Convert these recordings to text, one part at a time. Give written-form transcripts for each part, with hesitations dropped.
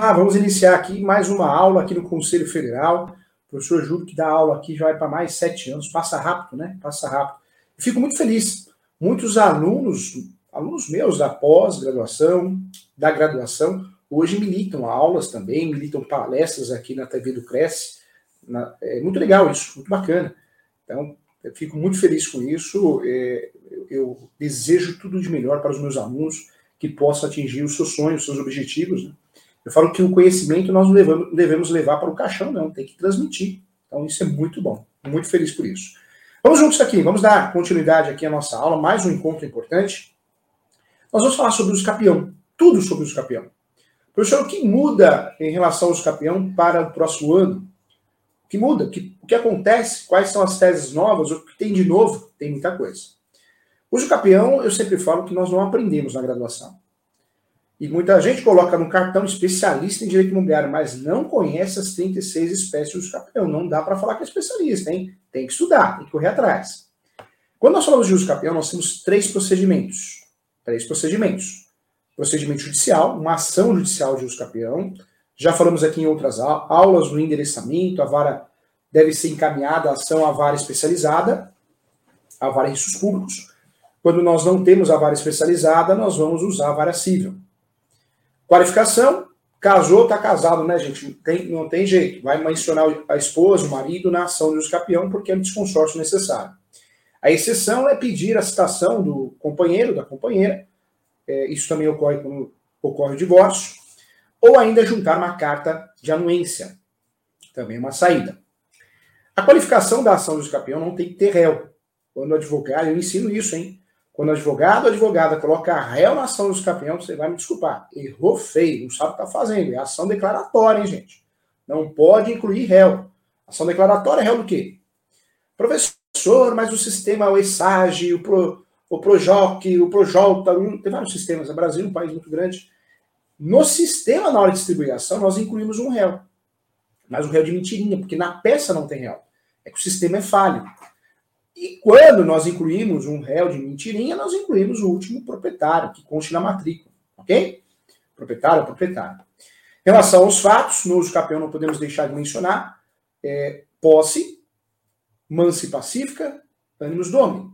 Vamos iniciar aqui mais uma aula aqui no Conselho Federal. O professor Júlio, que dá aula aqui, já vai para mais 7 anos. Passa rápido, né? Passa rápido. Fico muito feliz. Muitos alunos meus da pós-graduação, da graduação, hoje militam aulas também, militam palestras aqui na TV do Cresce. É muito legal isso, muito bacana. Então, eu fico muito feliz com isso. Eu desejo tudo de melhor para os meus alunos, que possam atingir os seus sonhos, os seus objetivos, né? Eu falo que o conhecimento nós não devemos levar para o caixão, não. Tem que transmitir. Então, isso é muito bom. Muito feliz por isso. Vamos juntos aqui. Vamos dar continuidade aqui à nossa aula. Mais um encontro importante. Nós vamos falar sobre o usucapião. Tudo sobre o usucapião. Professor, o que muda em relação ao usucapião para o próximo ano? O que muda? O que acontece? Quais são as teses novas? O que tem de novo? Tem muita coisa. O usucapião, eu sempre falo que nós não aprendemos na graduação. E muita gente coloca no cartão especialista em direito imobiliário, mas não conhece as 36 espécies de usucapião. Não dá para falar que é especialista, hein? Tem que estudar, tem que correr atrás. Quando nós falamos de usucapião, nós temos 3 procedimentos. 3 procedimentos. Procedimento judicial, uma ação judicial de usucapião. Já falamos aqui em outras aulas, no endereçamento, a vara deve ser encaminhada a ação à vara especializada, a vara em recursos públicos. Quando nós não temos a vara especializada, nós vamos usar a vara cível. Qualificação, casou, tá casado, né, gente? Não tem jeito. Vai mencionar a esposa, o marido na ação de usucapião, porque é um desconsórcio necessário. A exceção é pedir a citação do companheiro, da companheira. Isso também ocorre quando ocorre o divórcio. Ou ainda juntar uma carta de anuência. Também uma saída. A qualificação da ação de usucapião não tem que ter réu. Quando o advogado, eu ensino isso, hein? Quando o advogado ou advogada coloca réu na ação do usucapião, você vai me desculpar. Errou feio, não sabe o que está fazendo. É ação declaratória, hein, gente? Não pode incluir réu. Ação declaratória é réu do quê? Professor, mas o sistema, o ESAG, o Projoc, o Projota, tem vários sistemas. O Brasil é um país muito grande. No sistema, na hora de distribuir a ação, nós incluímos um réu. Mas um réu de mentirinha, porque na peça não tem réu. É que o sistema é falho. E quando nós incluímos um réu de mentirinha, nós incluímos o último proprietário, que conste na matrícula, ok? Proprietário, proprietário. Em relação aos fatos, no usucapião não podemos deixar de mencionar posse, mansa e pacífica, animus domini.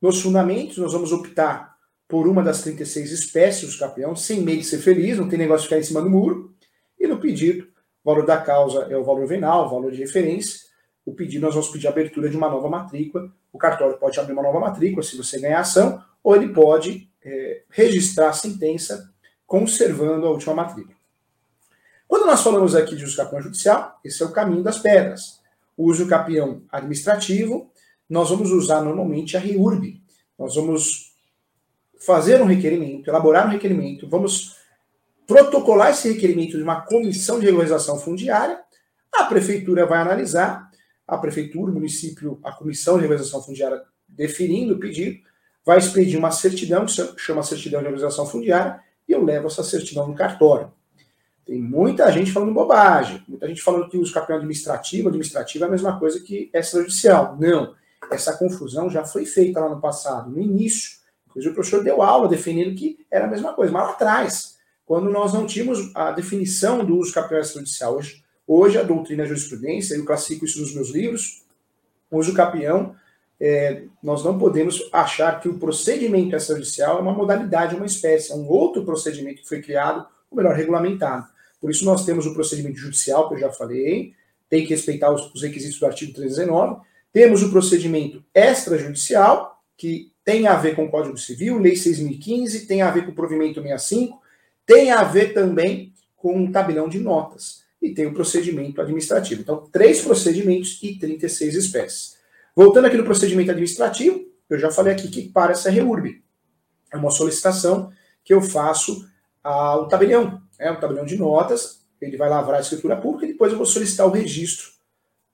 Nos fundamentos, nós vamos optar por uma das 36 espécies do usucapião, sem medo de ser feliz, não tem negócio de ficar em cima do muro. E no pedido, o valor da causa é o valor venal, o valor de referência. O pedido, nós vamos pedir a abertura de uma nova matrícula. O cartório pode abrir uma nova matrícula se você ganhar a ação, ou ele pode registrar a sentença conservando a última matrícula. Quando nós falamos aqui de usucapião judicial, esse é o caminho das pedras. O usucapião administrativo, nós vamos usar normalmente a REURB. Nós vamos fazer um requerimento, elaborar um requerimento, vamos protocolar esse requerimento de uma comissão de regularização fundiária, a prefeitura vai analisar, a prefeitura, o município, a comissão de regularização fundiária definindo o pedido, vai expedir uma certidão, que chama certidão de regularização fundiária, e eu levo essa certidão no cartório. Tem muita gente falando bobagem, muita gente falando que o usucapião administrativo é a mesma coisa que extrajudicial. Não, essa confusão já foi feita lá no passado, no início. Inclusive o professor deu aula definindo que era a mesma coisa, mas lá atrás, quando nós não tínhamos a definição do usucapião extrajudicial hoje, a doutrina e a jurisprudência, eu classifico isso nos meus livros, o usucapião, nós não podemos achar que o procedimento extrajudicial é uma modalidade, uma espécie, é um outro procedimento que foi criado, ou melhor, regulamentado. Por isso nós temos o procedimento judicial, que eu já falei, tem que respeitar os requisitos do artigo 319, temos o procedimento extrajudicial, que tem a ver com o Código Civil, Lei 6.015, tem a ver com o provimento 65, tem a ver também com um tabelão de notas. E tem o procedimento administrativo. Então, 3 procedimentos e 36 espécies. Voltando aqui no procedimento administrativo, eu já falei aqui que para essa REURB é uma solicitação que eu faço ao tabelião. É um tabelião de notas, ele vai lavrar a escritura pública e depois eu vou solicitar o registro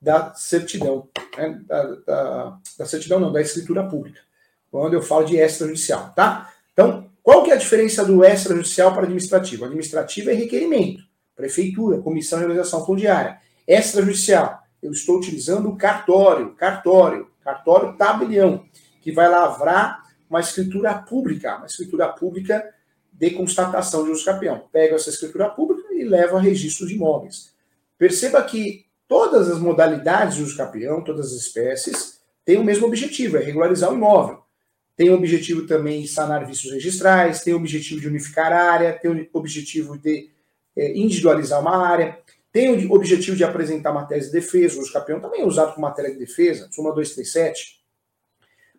da certidão. Né? Da certidão não, da escritura pública. Quando eu falo de extrajudicial, tá? Então, qual que é a diferença do extrajudicial para administrativo? Administrativo é requerimento. Prefeitura, comissão de regularização fundiária. Extrajudicial, eu estou utilizando o cartório tabelião, que vai lavrar uma escritura pública de constatação de usucapião. Pego essa escritura pública e e levam a registro de imóveis. Perceba que todas as modalidades de usucapião, todas as espécies, têm o mesmo objetivo, é regularizar o imóvel. Tem o objetivo também de sanar vícios registrais, tem o objetivo de unificar a área, tem o objetivo de individualizar uma área, tem o objetivo de apresentar matéria de defesa, o usucapião também é usado como matéria de defesa, soma 237.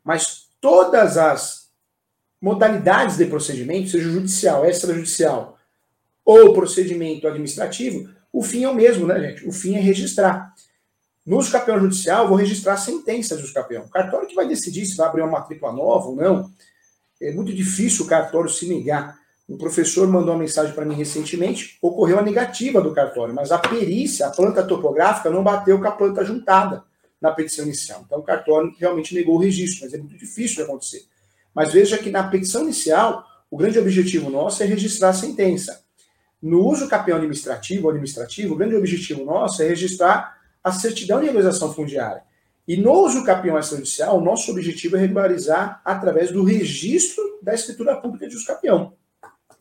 Mas todas as modalidades de procedimento, seja judicial, extrajudicial ou procedimento administrativo, o fim é o mesmo, né, gente? O fim é registrar. No usucapião judicial, eu vou registrar a sentença de usucapião. O cartório que vai decidir se vai abrir uma matrícula nova ou não, é muito difícil o cartório se negar. Um professor mandou uma mensagem para mim recentemente, ocorreu a negativa do cartório, mas a perícia, a planta topográfica, não bateu com a planta juntada na petição inicial. Então o cartório realmente negou o registro, mas é muito difícil de acontecer. Mas veja que na petição inicial, o grande objetivo nosso é registrar a sentença. No usucapião administrativo, o grande objetivo nosso é registrar a certidão de regularização fundiária. E no usucapião extrajudicial, o nosso objetivo é regularizar através do registro da escritura pública de usucapião.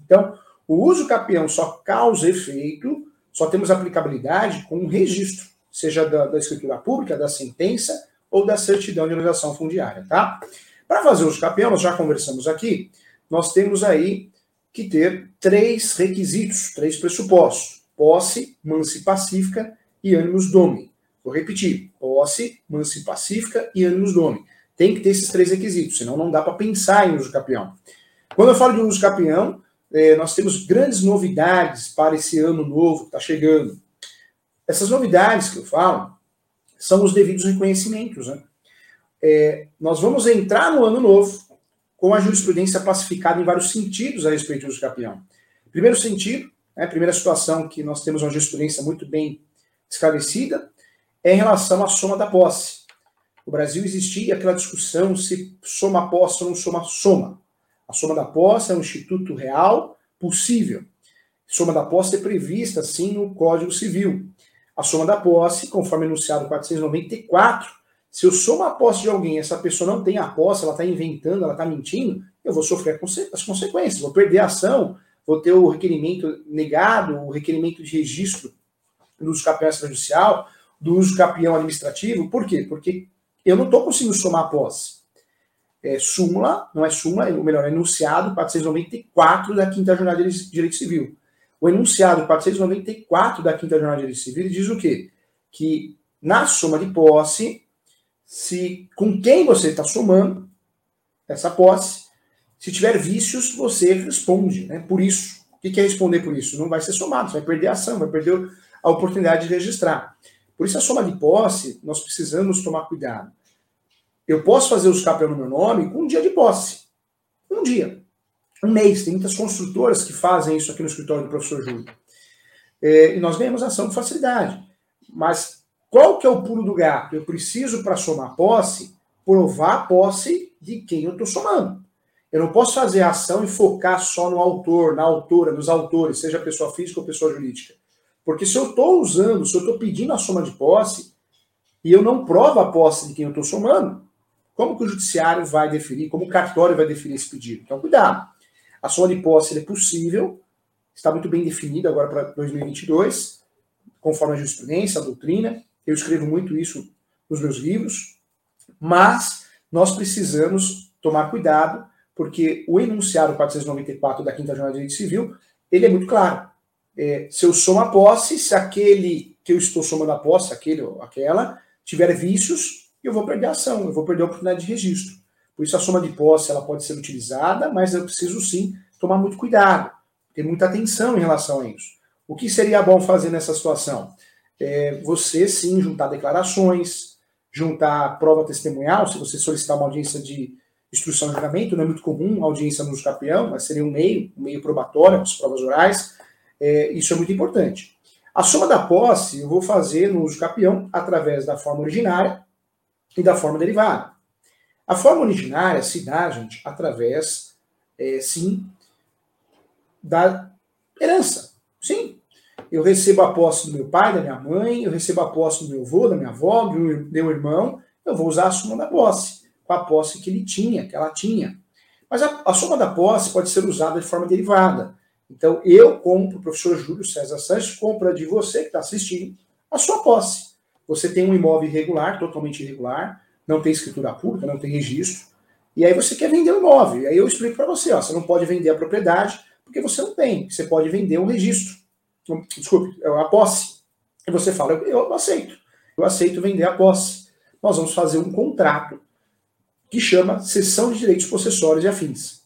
Então, o usucapião só causa efeito, só temos aplicabilidade com um registro, seja da escritura pública, da sentença ou da certidão de regularização fundiária, tá? Para fazer o usucapião, nós já conversamos aqui, nós temos aí que ter 3 requisitos, 3 pressupostos: posse, mansa e pacífica e animus domini. Vou repetir: posse, mansa e pacífica e animus domini. Tem que ter esses 3 requisitos, senão não dá para pensar em usucapião. Quando eu falo de usucapião, nós temos grandes novidades para esse ano novo que está chegando. Essas novidades que eu falo são os devidos reconhecimentos, né? Nós vamos entrar no ano novo com a jurisprudência pacificada em vários sentidos a respeito do usucapião. Primeiro sentido, primeira situação que nós temos uma jurisprudência muito bem esclarecida, é em relação à soma da posse. No Brasil existia aquela discussão se soma posse ou não soma soma. A soma da posse é um instituto real possível. Soma da posse é prevista, sim, no Código Civil. A soma da posse, conforme enunciado 494, se eu somo a posse de alguém e essa pessoa não tem a posse, ela está inventando, ela está mentindo, eu vou sofrer as consequências, vou perder a ação, vou ter o requerimento negado, o requerimento de registro do usucapião extrajudicial, do usucapião administrativo. Por quê? Porque eu não estou conseguindo somar a posse. É enunciado 494 da Quinta Jornada de Direito Civil. O enunciado 494 da Quinta Jornada de Direito Civil diz o quê? Que na soma de posse, se com quem você está somando essa posse, se tiver vícios, você responde, né? Por isso. O que é responder por isso? Não vai ser somado, você vai perder a ação, vai perder a oportunidade de registrar. Por isso a soma de posse, nós precisamos tomar cuidado. Eu posso fazer o usucapião no meu nome com um dia de posse. Um dia. Um mês. Tem muitas construtoras que fazem isso aqui no escritório do professor Júlio. E nós ganhamos ação com facilidade. Mas qual que é o pulo do gato? Eu preciso, para somar posse, provar a posse de quem eu estou somando. Eu não posso fazer a ação e focar só no autor, na autora, nos autores, seja pessoa física ou pessoa jurídica. Porque se eu estou pedindo a soma de posse, e eu não provo a posse de quem eu estou somando, como que o judiciário vai deferir, como o cartório vai deferir esse pedido? Então, cuidado. A soma de posse é possível, está muito bem definida agora para 2022, conforme a jurisprudência, a doutrina. Eu escrevo muito isso nos meus livros, mas nós precisamos tomar cuidado, porque o enunciado 494 da Quinta Jornada de Direito Civil, ele é muito claro. Se eu somo a posse, se aquele que eu estou somando a posse, aquele ou aquela, tiver vícios, eu vou perder a ação, eu vou perder a oportunidade de registro. Por isso a soma de posse ela pode ser utilizada, mas eu preciso sim tomar muito cuidado, ter muita atenção em relação a isso. O que seria bom fazer nessa situação? Você sim juntar declarações, juntar prova testemunhal, se você solicitar uma audiência de instrução e julgamento, não é muito comum audiência no usucapião, mas seria um meio probatório, com as provas orais, isso é muito importante. A soma da posse eu vou fazer no usucapião através da forma originária, e da forma derivada. A forma originária se dá, gente, através, da herança. Sim, eu recebo a posse do meu pai, da minha mãe, eu recebo a posse do meu avô, da minha avó, do meu irmão, eu vou usar a soma da posse, com a posse que ele tinha, que ela tinha. Mas a soma da posse pode ser usada de forma derivada. Então, eu, como professor Júlio César Sanches, compro de você que está assistindo a sua posse. Você tem um imóvel irregular, totalmente irregular, não tem escritura pública, não tem registro, e aí você quer vender o imóvel. E aí eu explico para você, ó, você não pode vender a propriedade porque você não tem. Você pode vender um registro. Desculpe, a posse. E você fala, eu aceito. Eu aceito vender a posse. Nós vamos fazer um contrato que chama Cessão de Direitos Possessórios e Afins.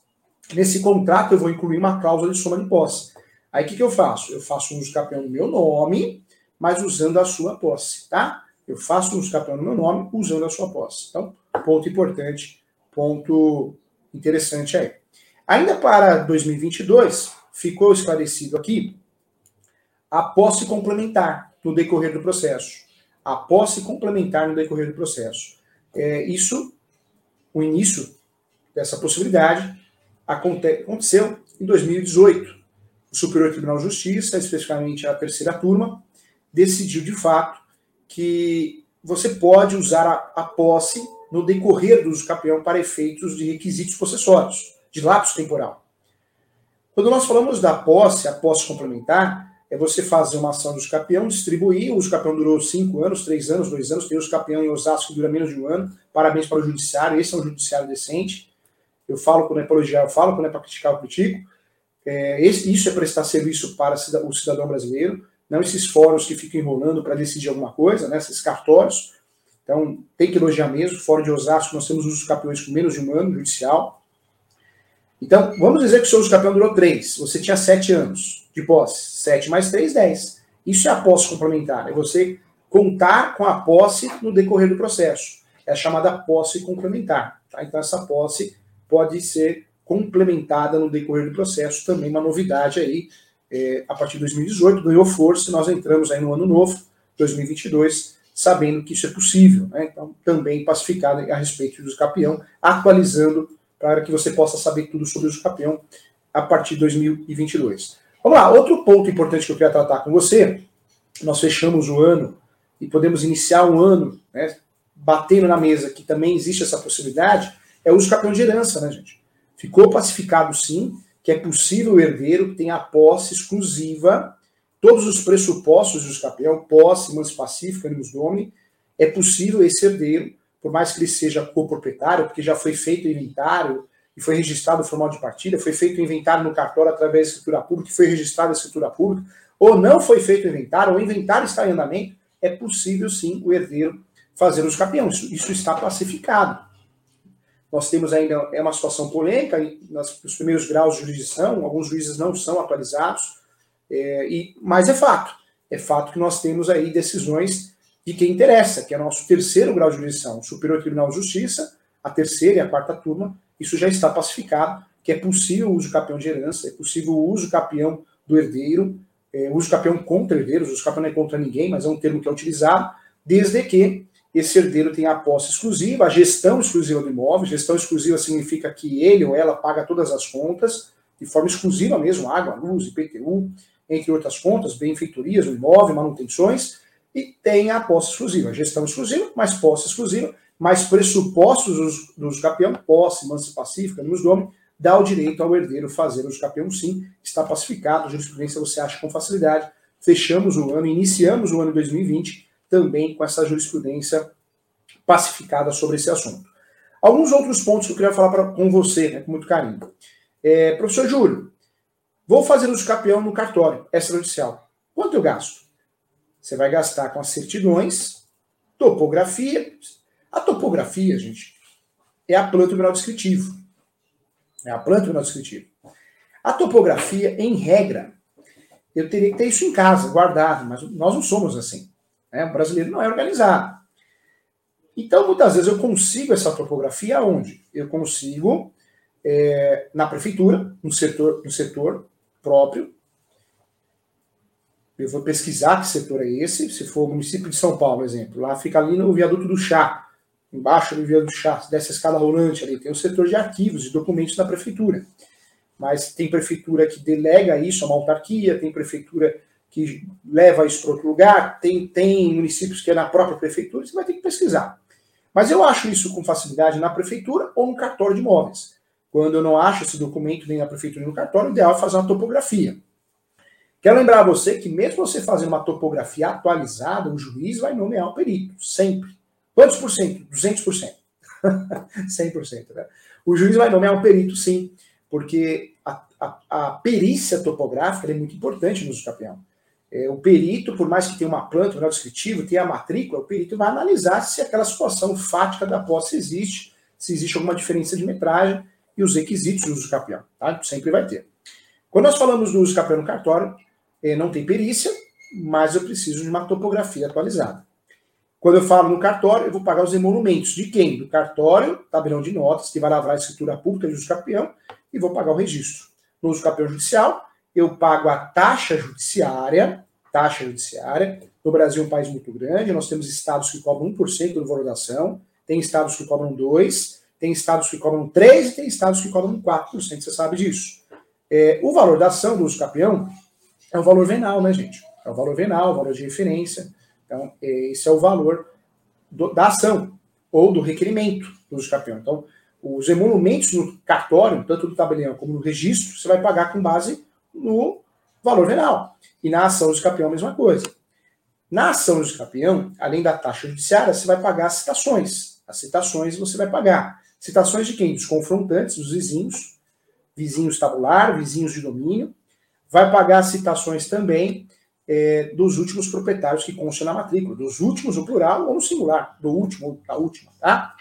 Nesse contrato eu vou incluir uma cláusula de soma de posse. Aí o que eu faço? Eu faço um usucapião no meu nome, mas usando a sua posse, tá? Eu faço um usucapião no meu nome, usando a sua posse. Então, ponto importante, ponto interessante aí. Ainda para 2022, ficou esclarecido aqui a posse complementar no decorrer do processo. A posse complementar no decorrer do processo. O início dessa possibilidade aconteceu em 2018. O Superior Tribunal de Justiça, especificamente a terceira turma, decidiu de fato que você pode usar a posse no decorrer do usucapião para efeitos de requisitos possessórios, de lapso temporal. Quando nós falamos da posse, a posse complementar, é você fazer uma ação do usucapião, distribuir, o usucapião durou 5 anos, 3 anos, 2 anos, tem o usucapião em Osasco que dura menos de um ano, parabéns para o judiciário, esse é um judiciário decente, eu falo quando é para elogiar, eu falo quando é para criticar, eu critico, isso é prestar serviço para o cidadão brasileiro, não esses fóruns que ficam enrolando para decidir alguma coisa, né, esses cartórios, então tem que elogiar mesmo, fora de Osasco nós temos os usucapiões com menos de um ano, judicial, então vamos dizer que o seu usucapião durou 3, você tinha 7 anos, de posse, 7 mais 3, 10. Isso é a posse complementar, é você contar com a posse no decorrer do processo. É a chamada posse complementar. Tá? Então, essa posse pode ser complementada no decorrer do processo, também uma novidade aí, a partir de 2018, ganhou força, nós entramos aí no ano novo, 2022, sabendo que isso é possível. Né? Então, também pacificado a respeito do usucapião, atualizando para que você possa saber tudo sobre o usucapião a partir de 2022. Vamos lá, outro ponto importante que eu queria tratar com você, nós fechamos o ano e podemos iniciar um ano, né, batendo na mesa que também existe essa possibilidade, é o usucapião de herança, né, gente? Ficou pacificado sim, que é possível o herdeiro que tenha a posse exclusiva, todos os pressupostos do usucapião, posse, manso pacífico, animus domini, é possível esse herdeiro, por mais que ele seja coproprietário, porque já foi feito o inventário, e foi registrado o formal de partilha, foi feito o inventário no cartório através da escritura pública, foi registrada a escritura pública, ou não foi feito o inventário, ou o inventário está em andamento, é possível sim o herdeiro fazer o usucapião. Isso está pacificado. Nós temos ainda, é uma situação polêmica, nos primeiros graus de jurisdição, alguns juízes não são atualizados, mas é fato. É fato que nós temos aí decisões de quem interessa, que é o nosso terceiro grau de jurisdição, o Superior Tribunal de Justiça, a terceira e a quarta turma, isso já está pacificado, que é possível o usucapião de herança, é possível o usucapião do herdeiro, o usucapião contra herdeiros, o usucapião não é contra ninguém, mas é um termo que é utilizado, desde que esse herdeiro tenha a posse exclusiva, a gestão exclusiva do imóvel. Gestão exclusiva significa que ele ou ela paga todas as contas, de forma exclusiva mesmo, água, luz, IPTU, entre outras contas, benfeitorias, o imóvel, manutenções, e tenha a posse exclusiva. Gestão exclusiva, mais posse exclusiva, mas pressupostos do usucapião, posse, manso pacífico, animus domini, dá o direito ao herdeiro fazer o usucapião sim, está pacificado, a jurisprudência você acha com facilidade, fechamos o ano, iniciamos o ano 2020, também com essa jurisprudência pacificada sobre esse assunto. Alguns outros pontos que eu queria falar com você, né, com muito carinho. Professor Júlio, vou fazer o usucapião no cartório, extrajudicial. Quanto eu gasto? Você vai gastar com as certidões, topografia. A topografia, gente, é a planta do tribunal descritivo. É a planta do tribunal descritivo. A topografia, em regra, eu teria que ter isso em casa, guardado, mas nós não somos assim. Né? O brasileiro não é organizado. Então, muitas vezes, eu consigo essa topografia onde? Eu consigo na prefeitura, no setor próprio. Eu vou pesquisar que setor é esse, se for o município de São Paulo, por exemplo. Lá fica ali no viaduto do Chá. Embaixo do viaduto do Chá, dessa escada rolante ali, tem o setor de arquivos, de documentos da prefeitura. Mas tem prefeitura que delega isso a uma autarquia, tem prefeitura que leva isso para outro lugar, tem municípios que é na própria prefeitura, você vai ter que pesquisar. Mas eu acho isso com facilidade na prefeitura ou no cartório de imóveis. Quando eu não acho esse documento nem na prefeitura nem no cartório, o ideal é fazer uma topografia. Quero lembrar a você que mesmo você fazendo uma topografia atualizada, o juiz vai nomear um perito, sempre. Quantos por cento? 200%. 100%, né? O juiz vai nomear um perito, sim, porque a perícia topográfica é muito importante no usucapião. O perito, por mais que tenha uma planta, um grau descritivo, tenha a matrícula, o perito vai analisar se aquela situação fática da posse existe, se existe alguma diferença de metragem e os requisitos do usucapião, tá? Sempre vai ter. Quando nós falamos do usucapião no cartório, não tem perícia, mas eu preciso de uma topografia atualizada. Quando eu falo no cartório, eu vou pagar os emolumentos. De quem? Do cartório, tabelão de notas, que vai lavrar a escritura pública de usucapião, e vou pagar o registro. No usucapião judicial, eu pago a taxa judiciária. Taxa judiciária. No Brasil é um país muito grande, nós temos estados que cobram 1% do valor da ação, tem estados que cobram 2%, tem estados que cobram 3% e tem estados que cobram 4%, você sabe disso. O valor da ação do usucapião é o valor venal, né, gente? É o valor venal, o valor de referência. Então, esse é o valor da ação, ou do requerimento do usucapião. Então, os emolumentos no cartório, tanto do tabelião como no registro, você vai pagar com base no valor venal. E na ação do usucapião, a mesma coisa. Na ação do usucapião, além da taxa judiciária, você vai pagar as citações. As citações você vai pagar. Citações de quem? Dos confrontantes, dos vizinhos, vizinhos tabular, vizinhos de domínio. Vai pagar as citações também dos últimos proprietários que constam na matrícula, dos últimos no plural ou no singular, do último ou da última, tá?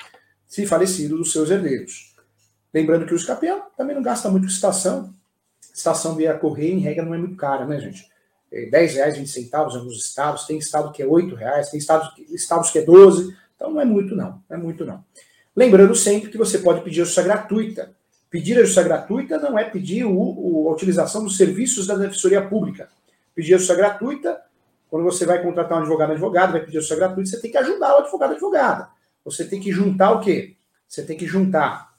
Se falecido, dos seus herdeiros. Lembrando que o usucapião também não gasta muito com citação. Citação via correio, em regra, não é muito cara, né, gente? R$10, 20 centavos em alguns estados, tem estado que é R$8, tem estados que é 12, então não é muito não, não é muito não. Lembrando sempre que você pode pedir a justiça gratuita. Pedir a justiça gratuita não é pedir a utilização dos serviços da defensoria pública. Pedir a justiça gratuita, quando você vai contratar um advogado ou advogada, vai pedir a justiça gratuita, você tem que ajudar o advogado ou advogada. Você tem que juntar o quê? Você tem que juntar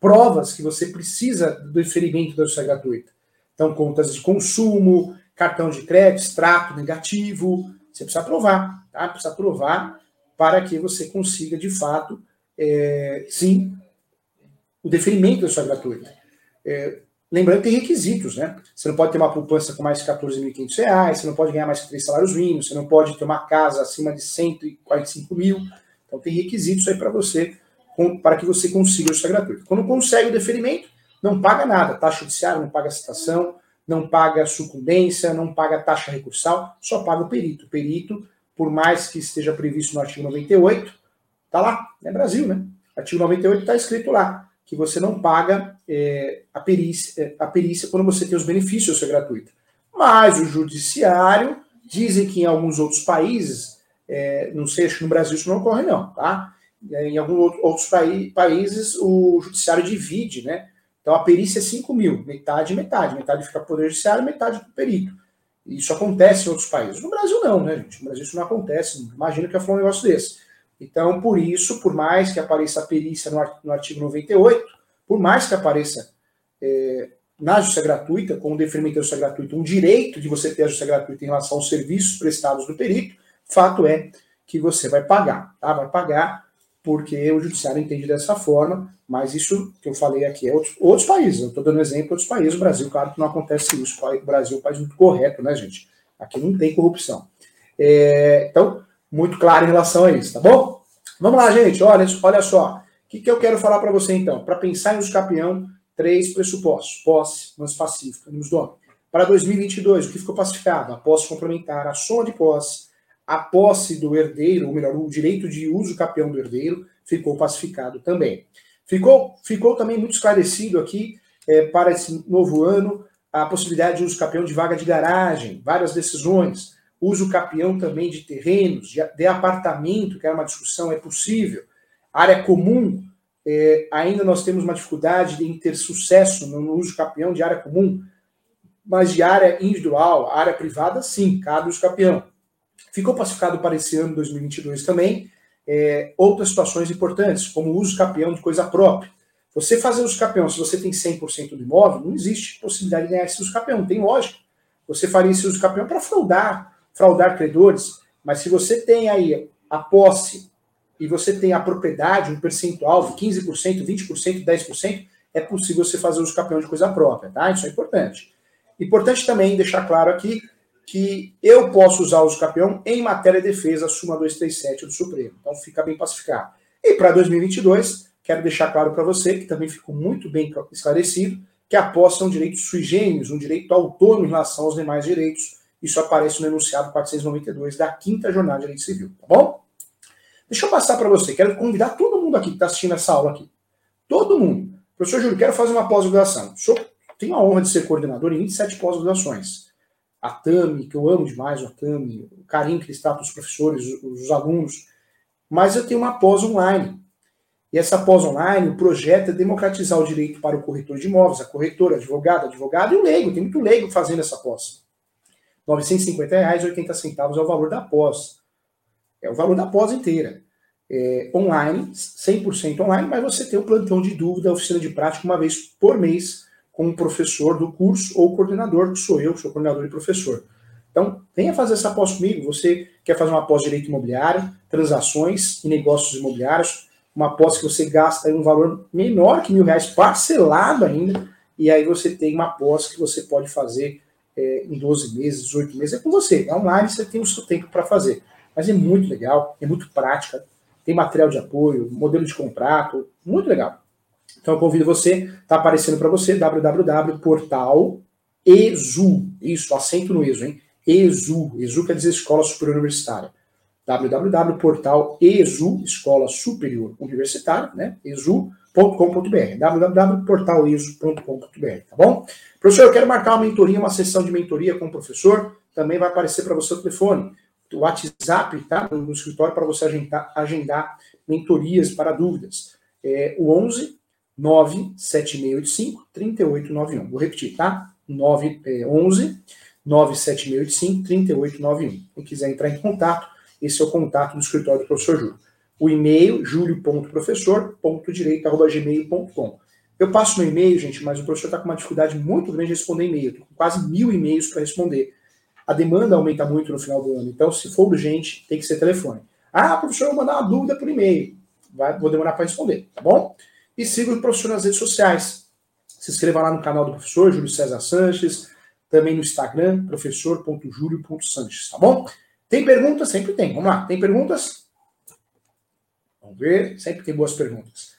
provas que você precisa do inferimento da justiça gratuita. Então, contas de consumo, cartão de crédito, extrato negativo, você precisa provar, tá? Precisa provar para que você consiga, de fato, sim, o deferimento da justiça gratuita. Lembrando que tem requisitos, né? Você não pode ter uma poupança com mais de R$14.500, você não pode ganhar mais que 3 salários mínimos, você não pode ter uma casa acima de R$145.000. Então tem requisitos aí para você, para que você consiga a justiça gratuita. Quando consegue o deferimento, não paga nada. Taxa judiciária, não paga citação, não paga sucumbência, não paga taxa recursal, só paga o perito. O perito, por mais que esteja previsto no artigo 98, está lá, é Brasil, né? Artigo 98 está escrito lá, que você não paga a perícia quando você tem os benefícios da justiça gratuita. Mas o judiciário, dizem que em alguns outros países, não sei, acho que no Brasil isso não ocorre não, tá? Em alguns outros países o judiciário divide, né? Então a perícia é 5.000, metade fica para o poder judiciário, metade para o perito. Isso acontece em outros países. No Brasil não, né, gente? No Brasil isso não acontece, imagina que ia falar um negócio desse. Então, por isso, por mais que apareça a perícia no artigo 98, por mais que apareça na justiça gratuita, com o deferimento da justiça gratuita, um direito de você ter a justiça gratuita em relação aos serviços prestados do perito, fato é que você vai pagar, tá? Vai pagar porque o judiciário entende dessa forma, mas isso que eu falei aqui é outros países, eu estou dando exemplo de outros países, o Brasil, claro que não acontece isso, o Brasil é um país muito correto, né, gente? Aqui não tem corrupção. Então, muito claro em relação a isso, tá bom? Vamos lá, gente, olha só. O que eu quero falar para você, então? Para pensar em usucapião, 3 pressupostos. Posse, manso pacífico, animus domini. Para 2022, o que ficou pacificado? A posse complementar, a soma de posse, a posse do herdeiro, ou melhor, o direito de usucapião do herdeiro, ficou pacificado também. Ficou também muito esclarecido aqui, para esse novo ano, a possibilidade de usucapião de vaga de garagem, várias decisões. Usucapião também de terrenos, de apartamento, que era uma discussão, é possível. Área comum, ainda nós temos uma dificuldade em ter sucesso no usucapião de área comum, mas de área individual, área privada, sim, cabe usucapião. Ficou pacificado para esse ano 2022 também outras situações importantes, como o usucapião de coisa própria. Você fazer usucapião, se você tem 100% do imóvel, não existe possibilidade de ganhar esse usucapião, não tem lógica. Você faria esse usucapião para fraudar credores, mas se você tem aí a posse e você tem a propriedade, um percentual de 15%, 20%, 10%, é possível você fazer usucapião de coisa própria, tá? Isso é importante. Importante também deixar claro aqui que eu posso usar o usucapião em matéria de defesa, súmula 237 do Supremo. Então fica bem pacificado. E para 2022, quero deixar claro para você, que também ficou muito bem esclarecido, que a posse é um direito sui generis, um direito autônomo em relação aos demais direitos. Isso aparece no enunciado 492 da Quinta Jornada de Direito Civil, tá bom? Deixa eu passar para você. Quero convidar todo mundo aqui que está assistindo essa aula aqui. Todo mundo. Professor Júlio, quero fazer uma pós-graduação. Tenho a honra de ser coordenador em 27 pós-graduações. A TAMI, que eu amo demais, a TAMI, o carinho que eles tratam os professores, os alunos. Mas eu tenho uma pós-online. E essa pós-online, o projeto é democratizar o direito para o corretor de imóveis, a corretora, advogado, advogado e o leigo. Tem muito leigo fazendo essa pós. R$ 950,80 é o valor da pós. É o valor da pós inteira. É online, 100% online, mas você tem um plantão de dúvida, oficina de prática, uma vez por mês, com o professor do curso ou coordenador, que sou eu, que sou coordenador e professor. Então, venha fazer essa pós comigo. Você quer fazer uma pós de direito imobiliário, transações e negócios imobiliários, uma pós que você gasta um valor menor que R$ 1.000 parcelado ainda, e aí você tem uma pós que você pode fazer em 12 meses, 18 meses, é com você. É online, você tem o seu tempo para fazer. Mas é muito legal, é muito prática, tem material de apoio, modelo de contrato, muito legal. Então eu convido você, está aparecendo para você, www.portalESU, isso, acento no ESU, hein? ESU quer dizer Escola Superior Universitária. www.portalESU, Escola Superior Universitária, né? esu.com.br, www.portalesu.com.br, tá bom? Professor, eu quero marcar uma mentoria, uma sessão de mentoria com o professor, também vai aparecer para você o telefone, o WhatsApp, tá? No escritório para você agendar mentorias para dúvidas. É o 11 97685 3891. Vou repetir, tá? 11 97685 3891. Quem quiser entrar em contato, esse é o contato do escritório do professor Júlio. O e-mail, julio.professor.direito@gmail.com. Eu passo no e-mail, gente, mas o professor está com uma dificuldade muito grande de responder e-mail. Estou com quase 1.000 e-mails para responder. A demanda aumenta muito no final do ano. Então, se for urgente, tem que ser telefone. Ah, professor, eu vou mandar uma dúvida por e-mail. Vou demorar para responder, tá bom? E siga o professor nas redes sociais. Se inscreva lá no canal do professor, Júlio César Sanches. Também no Instagram, professor.julio.sanches, tá bom? Tem perguntas? Sempre tem. Vamos lá. Tem perguntas? Vamos ver. Sempre tem boas perguntas.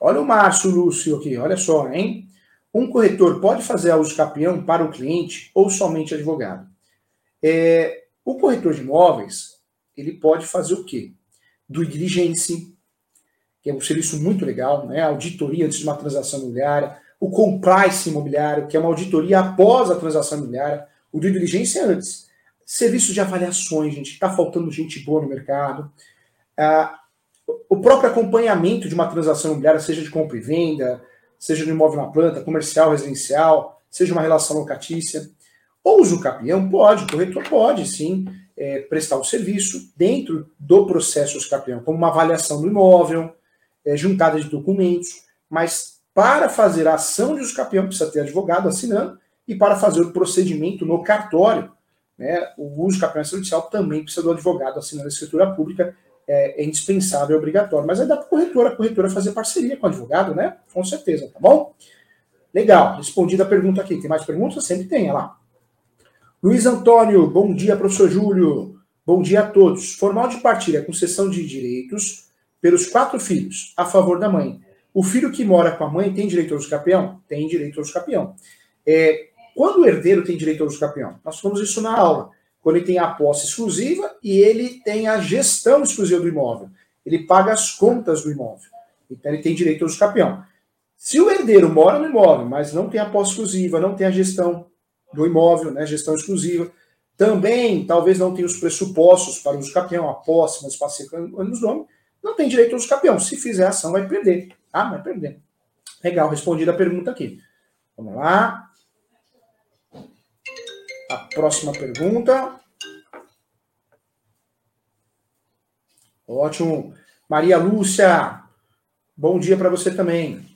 Olha o Márcio Lúcio aqui. Olha só, hein? Um corretor pode fazer a usucapião para o cliente ou somente advogado? O corretor de imóveis, ele pode fazer o quê? Due diligence, que é um serviço muito legal, né? Auditoria antes de uma transação imobiliária, o compliance imobiliário, que é uma auditoria após a transação imobiliária, o due diligence é antes. Serviço de avaliações, gente, está faltando gente boa no mercado. O próprio acompanhamento de uma transação imobiliária, seja de compra e venda, seja de imóvel na planta, comercial, residencial, seja uma relação locatícia. Ou o usucapião pode, o corretor pode, sim, prestar o serviço dentro do processo usucapião, como uma avaliação do imóvel, juntada de documentos, mas para fazer a ação de usucapião precisa ter advogado assinando, e para fazer o procedimento no cartório, né, o usucapião extrajudicial também precisa do advogado assinando a escritura pública, é indispensável, é obrigatório, mas aí dá para a corretora fazer parceria com o advogado, né? Com certeza, tá bom? Legal, respondida a pergunta aqui. Tem mais perguntas? Sempre tem, olha lá. Luiz Antônio, bom dia, professor Júlio. Bom dia a todos. Formal de partilha com cessão de direitos pelos 4 filhos, a favor da mãe. O filho que mora com a mãe tem direito ao usucapião? Tem direito ao usucapião. Quando o herdeiro tem direito ao usucapião? Nós falamos isso na aula. Quando ele tem a posse exclusiva e ele tem a gestão exclusiva do imóvel. Ele paga as contas do imóvel. Então ele tem direito ao usucapião. Se o herdeiro mora no imóvel, mas não tem a posse exclusiva, não tem a gestão do imóvel, né, gestão exclusiva. Também, talvez não tenha os pressupostos para o usucapião, a posse, mas passeio nos nomes, não tem direito ao usucapião. Se fizer ação, vai perder. Ah, vai perder. Legal, respondida a pergunta aqui. Vamos lá. A próxima pergunta. Ótimo. Maria Lúcia, bom dia para você também.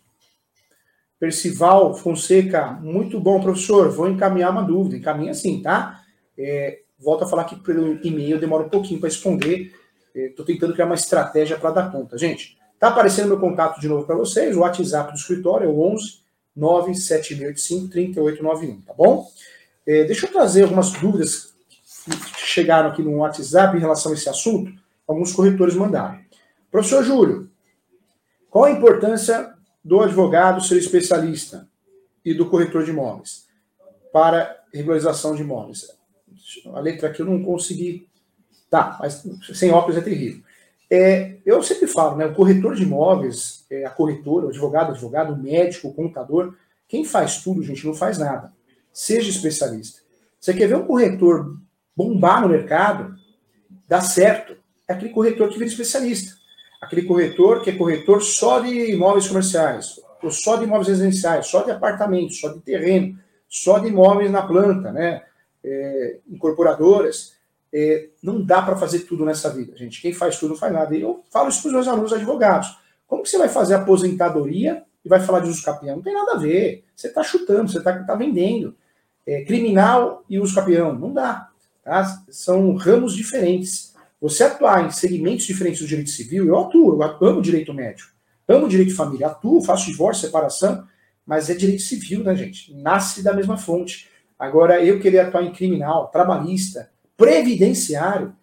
Percival Fonseca, muito bom, professor. Vou encaminhar uma dúvida. Encaminha sim, tá? Volto a falar que pelo e-mail demora um pouquinho para responder. Estou tentando criar uma estratégia para dar conta. Gente, Está aparecendo meu contato de novo para vocês, o WhatsApp do escritório é o 11 97685 3891, tá bom? Deixa eu trazer algumas dúvidas que chegaram aqui no WhatsApp em relação a esse assunto, alguns corretores mandaram. Professor Júlio, qual a importância do advogado ser especialista e do corretor de imóveis para regularização de imóveis? A letra aqui eu não consegui. Tá, mas sem óculos é terrível. Eu sempre falo, né, o corretor de imóveis, a corretora, o advogado, o médico, o contador, quem faz tudo, gente, não faz nada. Seja especialista. Você quer ver um corretor bombar no mercado, dar certo, é aquele corretor que vira especialista. Aquele corretor que é corretor só de imóveis comerciais, ou só de imóveis residenciais, só de apartamentos, só de terreno, só de imóveis na planta, né? Incorporadoras. Não dá para fazer tudo nessa vida, gente. Quem faz tudo não faz nada. E eu falo isso para os meus alunos advogados. Como que você vai fazer aposentadoria e vai falar de usucapião? Não tem nada a ver. Você está chutando, você está vendendo. Criminal e usucapião, não dá. Tá? São ramos diferentes. Você atuar em segmentos diferentes do direito civil, eu amo direito médico, amo direito de família, atuo, faço divórcio, separação, mas é direito civil, né, gente? Nasce da mesma fonte. Agora, eu querer atuar em criminal, trabalhista, previdenciário,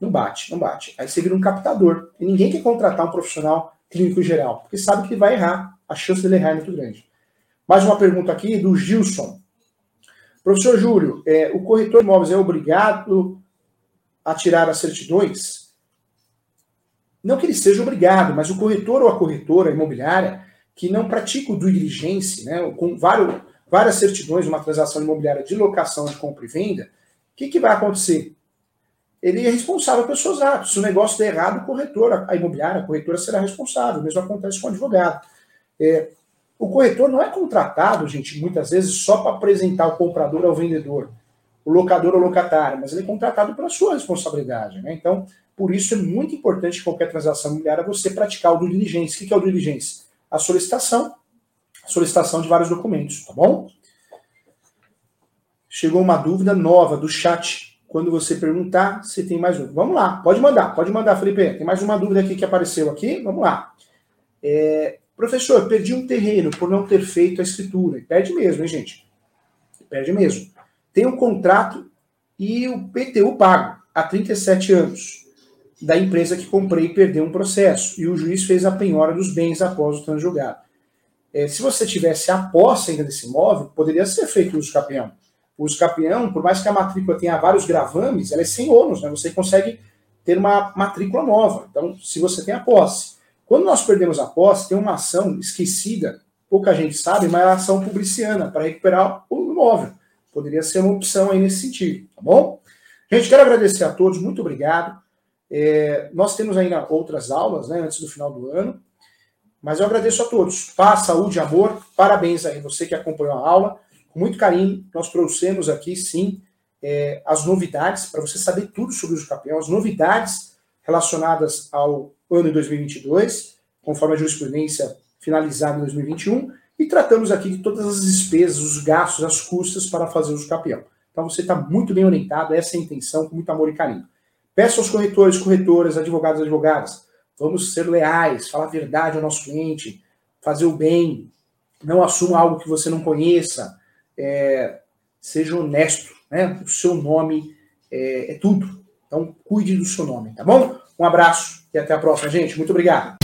não bate. Aí você vira um captador. E ninguém quer contratar um profissional clínico geral, porque sabe que ele vai errar. A chance dele errar é muito grande. Mais uma pergunta aqui do Gilson. Professor Júlio, o corretor de imóveis é obrigado a tirar as certidões? Não que ele seja obrigado, mas o corretor ou a corretora imobiliária que não pratica o due diligence, né, com várias certidões, uma transação imobiliária de locação, de compra e venda, o que vai acontecer? Ele é responsável pelos seus atos. Se o negócio der errado, o corretor, a imobiliária, a corretora será responsável. O mesmo acontece com o advogado. O corretor não é contratado, gente, muitas vezes só para apresentar o comprador ao vendedor, o locador ao locatário, mas ele é contratado pela sua responsabilidade, né? Então, por isso é muito importante que qualquer transação imobiliária você praticar o due diligence. O que é o due diligence? A solicitação de vários documentos, tá bom? Chegou uma dúvida nova do chat. Quando você perguntar, se tem mais uma. Vamos lá, pode mandar, Felipe. Tem mais uma dúvida aqui que apareceu aqui, vamos lá. Professor, perdi um terreno por não ter feito a escritura. E perde mesmo, hein, gente? Perde mesmo. Tem um contrato e o PTU pago há 37 anos da empresa que comprei e perdeu um processo. E o juiz fez a penhora dos bens após o transjulgado. Se você tivesse a posse ainda desse imóvel, poderia ser feito o usucapião. O usucapião, por mais que a matrícula tenha vários gravames, ela é sem ônus, né? Você consegue ter uma matrícula nova. Então, se você tem a posse. Quando nós perdemos a posse, tem uma ação esquecida, pouca gente sabe, mas é a ação publiciana, para recuperar o imóvel. Poderia ser uma opção aí nesse sentido, tá bom? Gente, quero agradecer a todos, muito obrigado. Nós temos ainda outras aulas, né, antes do final do ano, mas eu agradeço a todos. Paz, saúde, amor, parabéns aí, você que acompanhou a aula. Com muito carinho, nós trouxemos aqui, sim, as novidades, para você saber tudo sobre o usucapião, as novidades relacionadas ao ano de 2022, conforme a jurisprudência finalizada em 2021, e tratamos aqui de todas as despesas, os gastos, as custas para fazer o usucapião. Então você está muito bem orientado, essa é a intenção, com muito amor e carinho. Peço aos corretores, corretoras, advogados e advogadas, vamos ser leais, falar a verdade ao nosso cliente, fazer o bem, não assuma algo que você não conheça. Seja honesto, né? O seu nome é tudo. Então, cuide do seu nome, tá bom? Um abraço e até a próxima, gente. Muito obrigado.